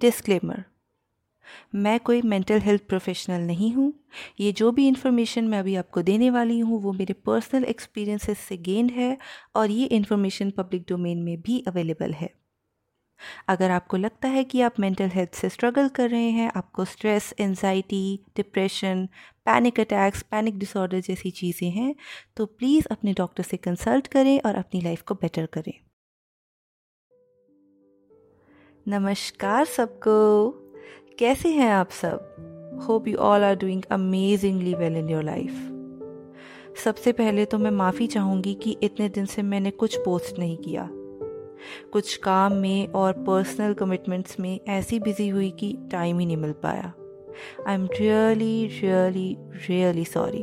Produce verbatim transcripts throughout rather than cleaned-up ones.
Disclaimer, मैं कोई mental health professional नहीं हूँ। ये जो भी इन्फॉर्मेशन मैं अभी आपको देने वाली हूँ वो मेरे पर्सनल एक्सपीरियंसेस से गेंड है और ये इन्फॉर्मेशन पब्लिक डोमेन में भी अवेलेबल है। अगर आपको लगता है कि आप मेंटल हेल्थ से स्ट्रगल कर रहे हैं, आपको stress, anxiety, depression, panic attacks, panic disorder जैसी चीज़ें हैं, तो प्लीज़ अपने डॉक्टर से कंसल्ट करें और अपनी लाइफ को बेटर करें। नमस्कार सबको, कैसे हैं आप सब? Hope you all are doing amazingly well in your life. सबसे पहले तो मैं माफ़ी चाहूँगी कि इतने दिन से मैंने कुछ पोस्ट नहीं किया। कुछ काम में और पर्सनल कमिटमेंट्स में ऐसी बिजी हुई कि टाइम ही नहीं मिल पाया। I am really really really sorry.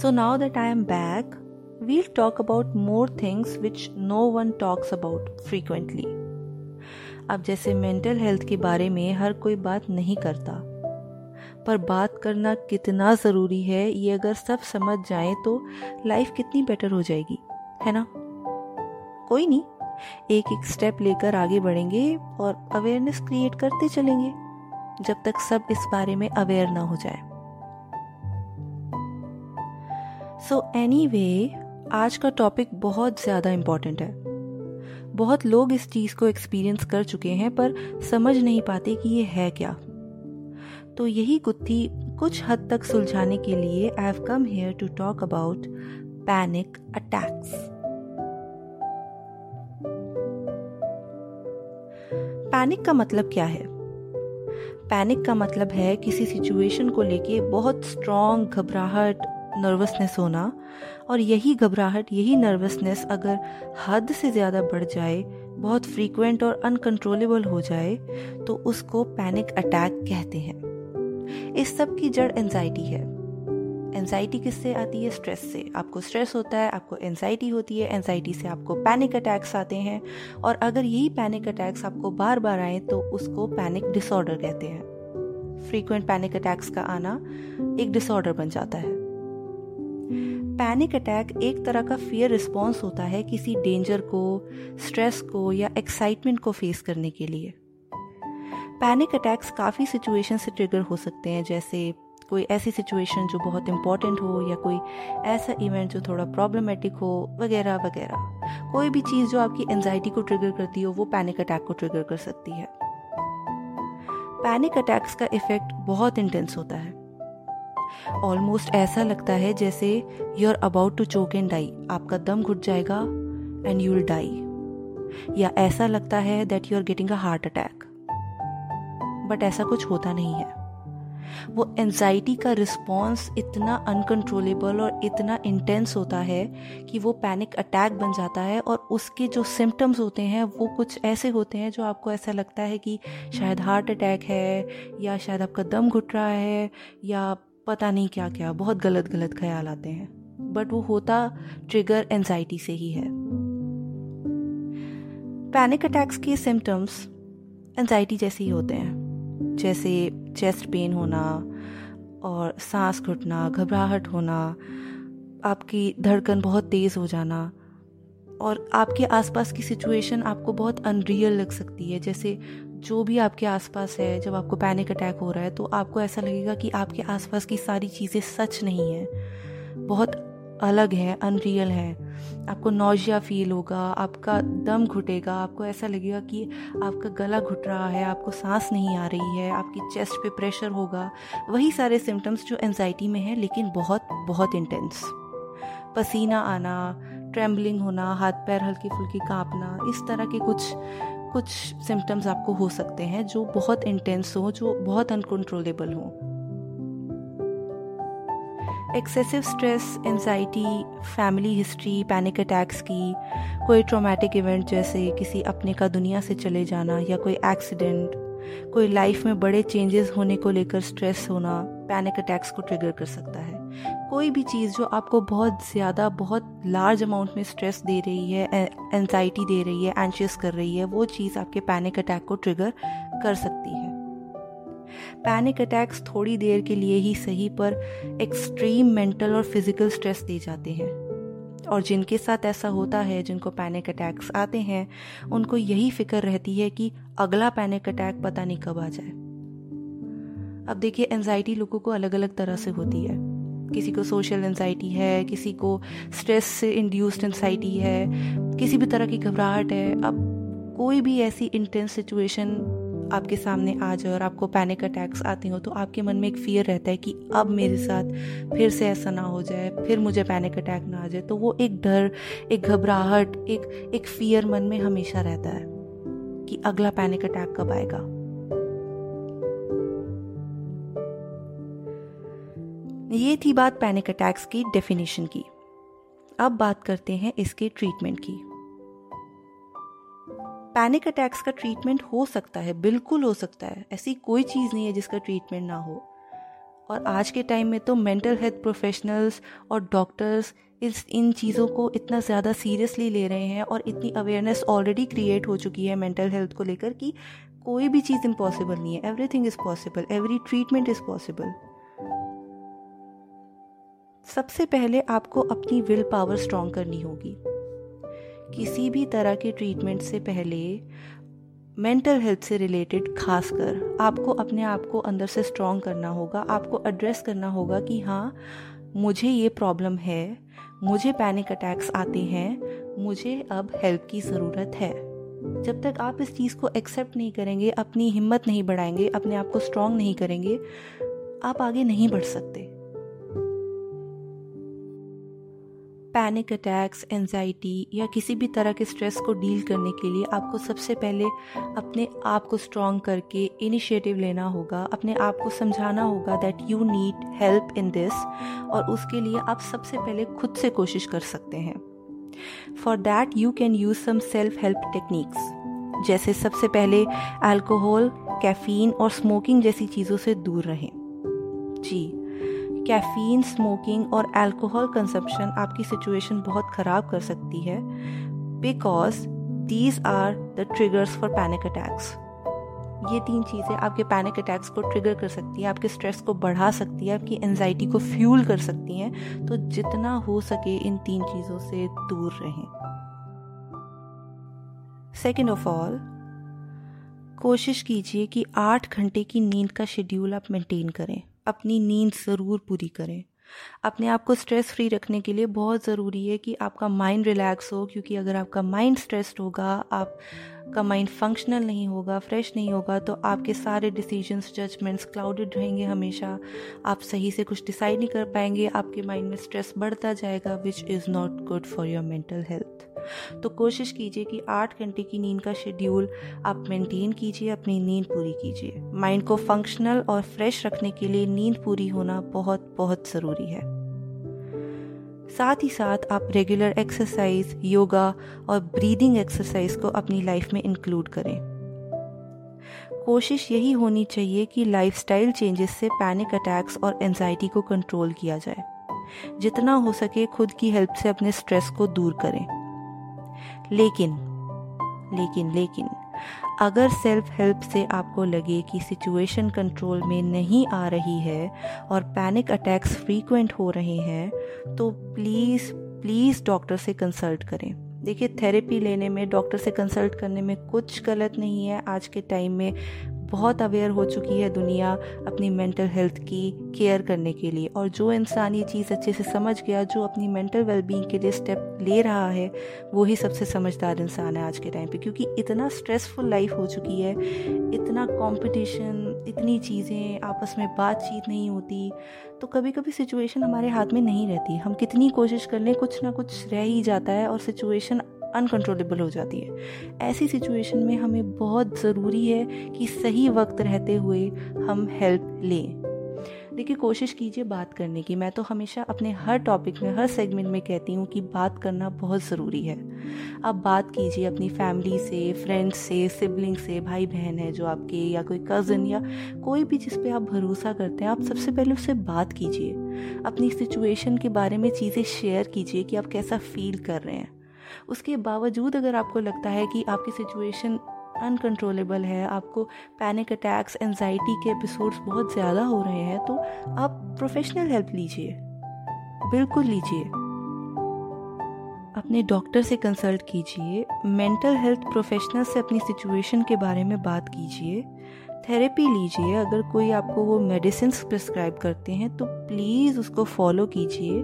So now that I am back, we'll talk about more things which no one talks about frequently. अब जैसे मेंटल हेल्थ के बारे में हर कोई बात नहीं करता, पर बात करना कितना ज़रूरी है ये अगर सब समझ जाएं तो लाइफ कितनी बेटर हो जाएगी, है ना? कोई नहीं, एक एक स्टेप लेकर आगे बढ़ेंगे और अवेयरनेस क्रिएट करते चलेंगे जब तक सब इस बारे में अवेयर ना हो जाए। सो एनीवे, आज का टॉपिक बहुत ज़्यादा इम्पोर्टेंट है। बहुत लोग इस चीज़ को एक्सपीरियंस कर चुके हैं पर समझ नहीं पाते कि ये है क्या। तो यही गुत्थी कुछ हद तक सुलझाने के लिए I have come here to talk about panic attacks. Panic का मतलब क्या है? पैनिक का मतलब है किसी सिचुएशन को लेके बहुत स्ट्रॉन्ग घबराहट, नर्वसनेस होना, और यही घबराहट, यही नर्वसनेस अगर हद से ज़्यादा बढ़ जाए, बहुत फ्रीक्वेंट और अनकंट्रोलेबल हो जाए, तो उसको पैनिक अटैक कहते हैं। इस सब की जड़ एंजाइटी है। एंजाइटी किससे आती है? स्ट्रेस से। आपको स्ट्रेस होता है, आपको एंजाइटी होती है, एंजाइटी से आपको पैनिक अटैक्स आते हैं, और अगर यही पैनिक अटैक्स आपको बार बार आए तो उसको पैनिक डिसऑर्डर कहते हैं। फ्रीक्वेंट पैनिक अटैक्स का आना एक डिसऑर्डर बन जाता है। पैनिक अटैक एक तरह का फियर रिस्पॉन्स होता है किसी डेंजर को, स्ट्रेस को या एक्साइटमेंट को फेस करने के लिए। पैनिक अटैक्स काफ़ी सिचुएशन से ट्रिगर हो सकते हैं, जैसे कोई ऐसी सिचुएशन जो बहुत इम्पॉर्टेंट हो या कोई ऐसा इवेंट जो थोड़ा प्रॉब्लमेटिक हो, वगैरह वगैरह। कोई भी चीज़ जो आपकी एंजाइटी को ट्रिगर करती हो वो पैनिक अटैक को ट्रिगर कर सकती है। पैनिक अटैक्स का इफेक्ट बहुत इंटेंस होता है। ऑलमोस्ट ऐसा लगता है जैसे you are about to choke and die, आपका दम घुट जाएगा एंड यू विल डाई, या ऐसा लगता है that you are getting a heart attack. But ऐसा कुछ होता नहीं है। वो एंजाइटी का रिस्पॉन्स इतना अनकंट्रोलेबल और इतना इंटेंस होता है कि वो पैनिक अटैक बन जाता है, और उसके जो सिम्टम्स होते हैं वो कुछ ऐसे होते हैं जो आपको ऐसा लगता है कि शायद हार्ट अटैक है, या शायद आपका दम घुट रहा है, या पता नहीं क्या क्या, बहुत गलत गलत ख्याल आते हैं। बट वो होता ट्रिगर एंजाइटी से ही है। पैनिक अटैक्स के सिम्टम्स एंजाइटी जैसे ही होते हैं, जैसे चेस्ट पेन होना और सांस घुटना, घबराहट होना, आपकी धड़कन बहुत तेज हो जाना, और आपके आसपास की सिचुएशन आपको बहुत अनरियल लग सकती है। जैसे जो भी आपके आसपास है, जब आपको पैनिक अटैक हो रहा है तो आपको ऐसा लगेगा कि आपके आसपास की सारी चीज़ें सच नहीं हैं, बहुत अलग हैं, अनरियल हैं। आपको नौजिया फील होगा, आपका दम घुटेगा, आपको ऐसा लगेगा कि आपका गला घुट रहा है, आपको सांस नहीं आ रही है, आपकी चेस्ट पे प्रेशर होगा। वही सारे सिम्टम्स जो एंजाइटी में है, लेकिन बहुत बहुत इंटेंस। पसीना आना, ट्रेम्बलिंग होना, हाथ पैर हल्की फुल्की काँपना, इस तरह के कुछ कुछ सिम्टम्स आपको हो सकते हैं जो बहुत इंटेंस हो, जो बहुत अनकंट्रोलेबल हो। Excessive stress, anxiety, family history panic attacks की, कोई ट्रॉमेटिक इवेंट जैसे किसी अपने का दुनिया से चले जाना, या कोई एक्सीडेंट, कोई लाइफ में बड़े चेंजेस होने को लेकर स्ट्रेस होना पैनिक अटैक्स को ट्रिगर कर सकता है। कोई भी चीज़ जो आपको बहुत ज़्यादा, बहुत लार्ज अमाउंट में स्ट्रेस दे रही है, एंजाइटी दे रही है, एंशियस कर रही है, वो चीज़ आपके पैनिक अटैक को ट्रिगर कर सकती है। पैनिक अटैक्स थोड़ी देर के लिए ही सही पर एक्सट्रीम मेंटल और फिजिकल स्ट्रेस दे जाते हैं। और जिनके साथ ऐसा होता है, जिनको पैनिक अटैक्स आते हैं, उनको यही फिक्र रहती है कि अगला पैनिक अटैक पता नहीं कब आ जाए। अब देखिए, एंजाइटी लोगों को अलग अलग तरह से होती है। किसी को सोशल एंजाइटी है, किसी को स्ट्रेस से इंड्यूस्ड एंजाइटी है, किसी भी तरह की घबराहट है। अब कोई भी ऐसी इंटेंस सिचुएशन आपके सामने आ जाए और आपको पैनिक अटैक्स आते हो, तो आपके मन में एक फियर रहता है कि अब मेरे साथ फिर से ऐसा ना हो जाए, फिर मुझे पैनिक अटैक ना आ जाए। तो वो एक डर, एक घबराहट, एक एक फियर मन में हमेशा रहता है कि अगला पैनिक अटैक कब आएगा। ये थी बात पैनिक अटैक्स की डेफिनेशन की। अब बात करते हैं इसके ट्रीटमेंट की। पैनिक अटैक्स का ट्रीटमेंट हो सकता है, बिल्कुल हो सकता है, ऐसी कोई चीज़ नहीं है जिसका ट्रीटमेंट ना हो। और आज के टाइम में तो मेंटल हेल्थ प्रोफेशनल्स और डॉक्टर्स इस इन चीज़ों को इतना ज़्यादा सीरियसली ले रहे हैं और इतनी अवेयरनेस ऑलरेडी क्रिएट हो चुकी है मेंटल हेल्थ को लेकर कि कोई भी चीज़ इम्पॉसिबल नहीं है। Everything is possible, every treatment is possible. सबसे पहले आपको अपनी विल पावर स्ट्रॉन्ग करनी होगी। किसी भी तरह के ट्रीटमेंट से पहले, मेंटल हेल्थ से रिलेटेड खासकर, आपको अपने आप को अंदर से स्ट्रॉन्ग करना होगा। आपको एड्रेस करना होगा कि हाँ, मुझे ये प्रॉब्लम है, मुझे पैनिक अटैक्स आते हैं, मुझे अब हेल्प की ज़रूरत है। जब तक आप इस चीज़ को एक्सेप्ट नहीं करेंगे, अपनी हिम्मत नहीं बढ़ाएंगे, अपने आप को स्ट्रॉन्ग नहीं करेंगे, आप आगे नहीं बढ़ सकते। पैनिक अटैक्स, एंजाइटी या किसी भी तरह के स्ट्रेस को डील करने के लिए आपको सबसे पहले अपने आप को स्ट्रॉन्ग करके इनिशिएटिव लेना होगा। अपने आप को समझाना होगा that you need help in this, और उसके लिए आप सबसे पहले खुद से कोशिश कर सकते हैं। For that you can use some self help techniques, जैसे सबसे पहले अल्कोहल, कैफीन और स्मोकिंग जैसी चीज़ों से दूर रहें। जी, कैफीन, स्मोकिंग और अल्कोहल कंजप्शन आपकी सिचुएशन बहुत ख़राब कर सकती है, because these are the triggers for panic attacks. ये तीन चीज़ें आपके पैनिक अटैक्स को ट्रिगर कर सकती है, आपके स्ट्रेस को बढ़ा सकती है, आपकी एंजाइटी को फ्यूल कर सकती हैं। तो जितना हो सके इन तीन चीज़ों से दूर रहें। सेकेंड ऑफ ऑल, कोशिश कीजिए कि आठ घंटे की नींद का शेड्यूल आप मेंटेन करें। अपनी नींद ज़रूर पूरी करें। अपने आप को स्ट्रेस फ्री रखने के लिए बहुत ज़रूरी है कि आपका माइंड रिलैक्स हो, क्योंकि अगर आपका माइंड स्ट्रेस्ड होगा, आपका माइंड फंक्शनल नहीं होगा, फ्रेश नहीं होगा, तो आपके सारे डिसीजंस, जजमेंट्स क्लाउडेड रहेंगे हमेशा। आप सही से कुछ डिसाइड नहीं कर पाएंगे, आपके माइंड में स्ट्रेस बढ़ता जाएगा, which is not good for your mental health. तो कोशिश कीजिए कि आठ घंटे की नींद का शेड्यूल आप मेंटेन कीजिए, अपनी नींद पूरी कीजिए। माइंड को फंक्शनल और फ्रेश रखने के लिए नींद पूरी होना बहुत बहुत ज़रूरी है। साथ ही साथ आप रेगुलर एक्सरसाइज, योगा और ब्रीदिंग एक्सरसाइज को अपनी लाइफ में इंक्लूड करें। कोशिश यही होनी चाहिए कि लाइफस्टाइल चेंजेस से पैनिक अटैक्स और एंजाइटी को कंट्रोल किया जाए। जितना हो सके खुद की हेल्प से अपने स्ट्रेस को दूर करें। लेकिन लेकिन लेकिन अगर सेल्फ हेल्प से आपको लगे कि सिचुएशन कंट्रोल में नहीं आ रही है और पैनिक अटैक्स फ्रीक्वेंट हो रहे हैं, तो प्लीज़ प्लीज़ डॉक्टर से कंसल्ट करें। देखिए, थेरेपी लेने में, डॉक्टर से कंसल्ट करने में कुछ गलत नहीं है। आज के टाइम में बहुत अवेयर हो चुकी है दुनिया अपनी मेंटल हेल्थ की केयर करने के लिए, और जो इंसान ये चीज़ अच्छे से समझ गया, जो अपनी मेंटल वेलबींग के लिए स्टेप ले रहा है, वो ही सबसे समझदार इंसान है आज के टाइम पे। क्योंकि इतना स्ट्रेसफुल लाइफ हो चुकी है, इतना कंपटीशन, इतनी चीज़ें, आपस में बातचीत नहीं होती, तो कभी कभी सिचुएशन हमारे हाथ में नहीं रहती। हम कितनी कोशिश कर लें, कुछ ना कुछ रह ही जाता है और सिचुएशन अनकंट्रोलेबल हो जाती है। ऐसी सिचुएशन में हमें बहुत ज़रूरी है कि सही वक्त रहते हुए हम हेल्प लें। देखिए, कोशिश कीजिए बात करने की। मैं तो हमेशा अपने हर टॉपिक में, हर सेगमेंट में कहती हूँ कि बात करना बहुत ज़रूरी है। आप बात कीजिए अपनी फैमिली से, फ्रेंड्स से, सिबलिंग से, भाई बहन है जो आपके, या कोई कज़न, या कोई भी जिस पे आप भरोसा करते हैं। आप सबसे पहले उससे बात कीजिए, अपनी सिचुएशन के बारे में चीज़ें शेयर कीजिए कि आप कैसा फील कर रहे हैं। उसके बावजूद अगर आपको लगता है कि आपकी सिचुएशन अनकंट्रोलेबल है, आपको पैनिक अटैक्स, एंजाइटी के एपिसोड्स बहुत ज़्यादा हो रहे हैं, तो आप प्रोफेशनल हेल्प लीजिए, बिल्कुल लीजिए। अपने डॉक्टर से कंसल्ट कीजिए, मेंटल हेल्थ प्रोफेशनल से अपनी सिचुएशन के बारे में बात कीजिए, थेरेपी लीजिए। अगर कोई आपको वो मेडिसिन्स प्रिस्क्राइब करते हैं तो प्लीज़ उसको फॉलो कीजिए।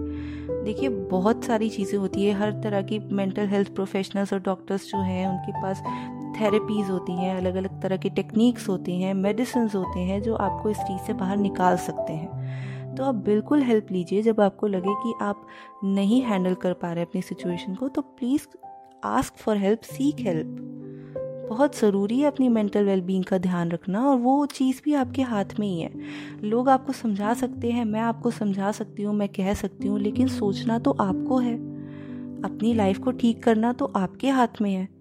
देखिए, बहुत सारी चीज़ें होती है, हर तरह की मेंटल हेल्थ प्रोफेशनल्स और डॉक्टर्स जो हैं उनके पास थेरेपीज़ होती हैं, अलग अलग तरह के टेक्निक्स होते हैं, मेडिसिन्स होते हैं जो आपको इस चीज़ से बाहर निकाल सकते हैं। तो आप बिल्कुल हेल्प लीजिए। जब आपको लगे कि आप नहीं हैंडल कर पा रहे अपनी सिचुएशन को तो please ask for help, seek help. बहुत ज़रूरी है अपनी मेंटल वेलबींग का ध्यान रखना, और वो चीज़ भी आपके हाथ में ही है। लोग आपको समझा सकते हैं, मैं आपको समझा सकती हूँ, मैं कह सकती हूँ, लेकिन सोचना तो आपको है। अपनी लाइफ को ठीक करना तो आपके हाथ में है।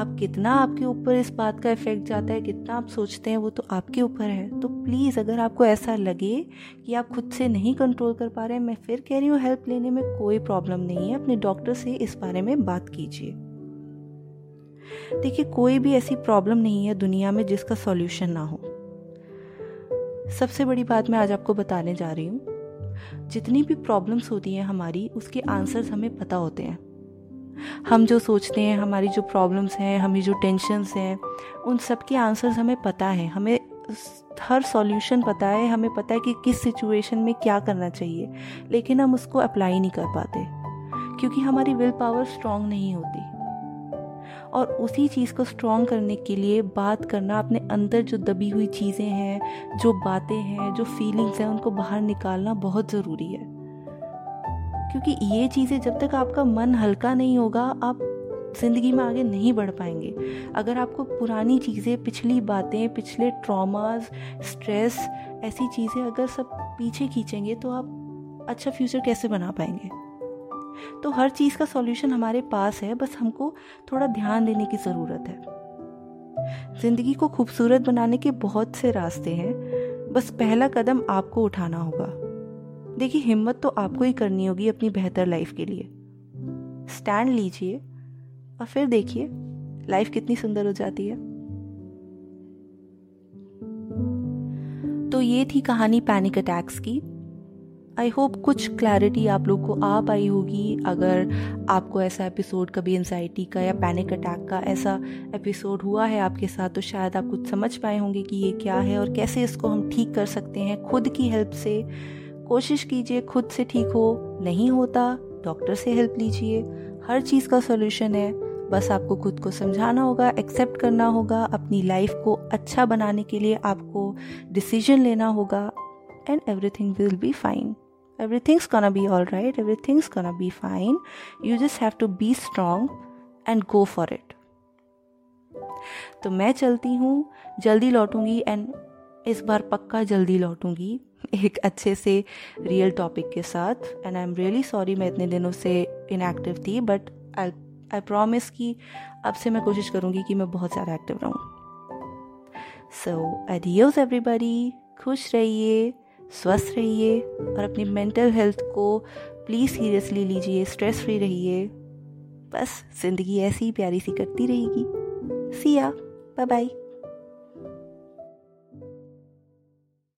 अब कितना आपके ऊपर इस बात का इफ़ेक्ट जाता है, कितना आप सोचते हैं, वो तो आपके ऊपर है। तो प्लीज़, अगर आपको ऐसा लगे कि आप खुद से नहीं कंट्रोल कर पा रहे, मैं फिर कह रही हूँ, हेल्प लेने में कोई प्रॉब्लम नहीं है। अपने डॉक्टर से इस बारे में बात कीजिए। देखिए, कोई भी ऐसी प्रॉब्लम नहीं है दुनिया में जिसका सॉल्यूशन ना हो। सबसे बड़ी बात मैं आज आपको बताने जा रही हूँ, जितनी भी प्रॉब्लम्स होती हैं हमारी, उसके आंसर्स हमें पता होते हैं। हम जो सोचते हैं, हमारी जो प्रॉब्लम्स हैं, हमारी जो टेंशन्स हैं, उन सब के आंसर्स हमें पता है। हमें हर सॉल्यूशन पता है, हमें पता है कि किस सिचुएशन में क्या करना चाहिए, लेकिन हम उसको अप्लाई नहीं कर पाते क्योंकि हमारी विल पावर स्ट्रांग नहीं होती। और उसी चीज़ को स्ट्रांग करने के लिए बात करना, अपने अंदर जो दबी हुई चीज़ें हैं, जो बातें हैं, जो फीलिंग्स हैं, उनको बाहर निकालना बहुत ज़रूरी है। क्योंकि ये चीज़ें, जब तक आपका मन हल्का नहीं होगा आप ज़िंदगी में आगे नहीं बढ़ पाएंगे। अगर आपको पुरानी चीज़ें, पिछली बातें, पिछले ट्रॉमास, स्ट्रेस, ऐसी चीज़ें अगर सब पीछे खींचेंगे तो आप अच्छा फ्यूचर कैसे बना पाएंगे। तो हर चीज़ का सॉल्यूशन हमारे पास है, बस हमको थोड़ा ध्यान देने की ज़रूरत है। ज़िंदगी को खूबसूरत बनाने के बहुत से रास्ते हैं, बस पहला कदम आपको उठाना होगा। देखिए, हिम्मत तो आपको ही करनी होगी अपनी बेहतर लाइफ के लिए। स्टैंड लीजिए और फिर देखिए लाइफ कितनी सुंदर हो जाती है। तो ये थी कहानी पैनिक अटैक्स की। आई होप कुछ क्लैरिटी आप लोग को आ पाई होगी। अगर आपको ऐसा एपिसोड, कभी एंजाइटी का या पैनिक अटैक का ऐसा एपिसोड हुआ है आपके साथ, तो शायद आप कुछ समझ पाए होंगे कि ये क्या है और कैसे इसको हम ठीक कर सकते हैं। खुद की हेल्प से कोशिश कीजिए, खुद से ठीक हो, नहीं होता डॉक्टर से हेल्प लीजिए। हर चीज़ का सॉल्यूशन है, बस आपको खुद को समझाना होगा, एक्सेप्ट करना होगा। अपनी लाइफ को अच्छा बनाने के लिए आपको डिसीजन लेना होगा, and everything will be fine. Everything's gonna be all right, everything's gonna be fine. You just have to be strong and go for it. तो मैं चलती हूँ, जल्दी लौटूंगी, एंड इस बार पक्का जल्दी लौटूंगी एक अच्छे से रियल टॉपिक के साथ। And I am really sorry मैं इतने दिनों से इनएक्टिव थी, बट आई आई प्रॉमिस कि अब से मैं कोशिश करूँगी कि मैं बहुत ज़्यादा एक्टिव रहूँ। सो एडियोस एवरीबॉडी, खुश रहिए, स्वस्थ रहिए, और अपनी मेंटल हेल्थ को प्लीज़ सीरियसली लीजिए, स्ट्रेस फ्री रहिए। बस ज़िंदगी ऐसी ही प्यारी सी कटती रहेगी। सी या, बाय बाय।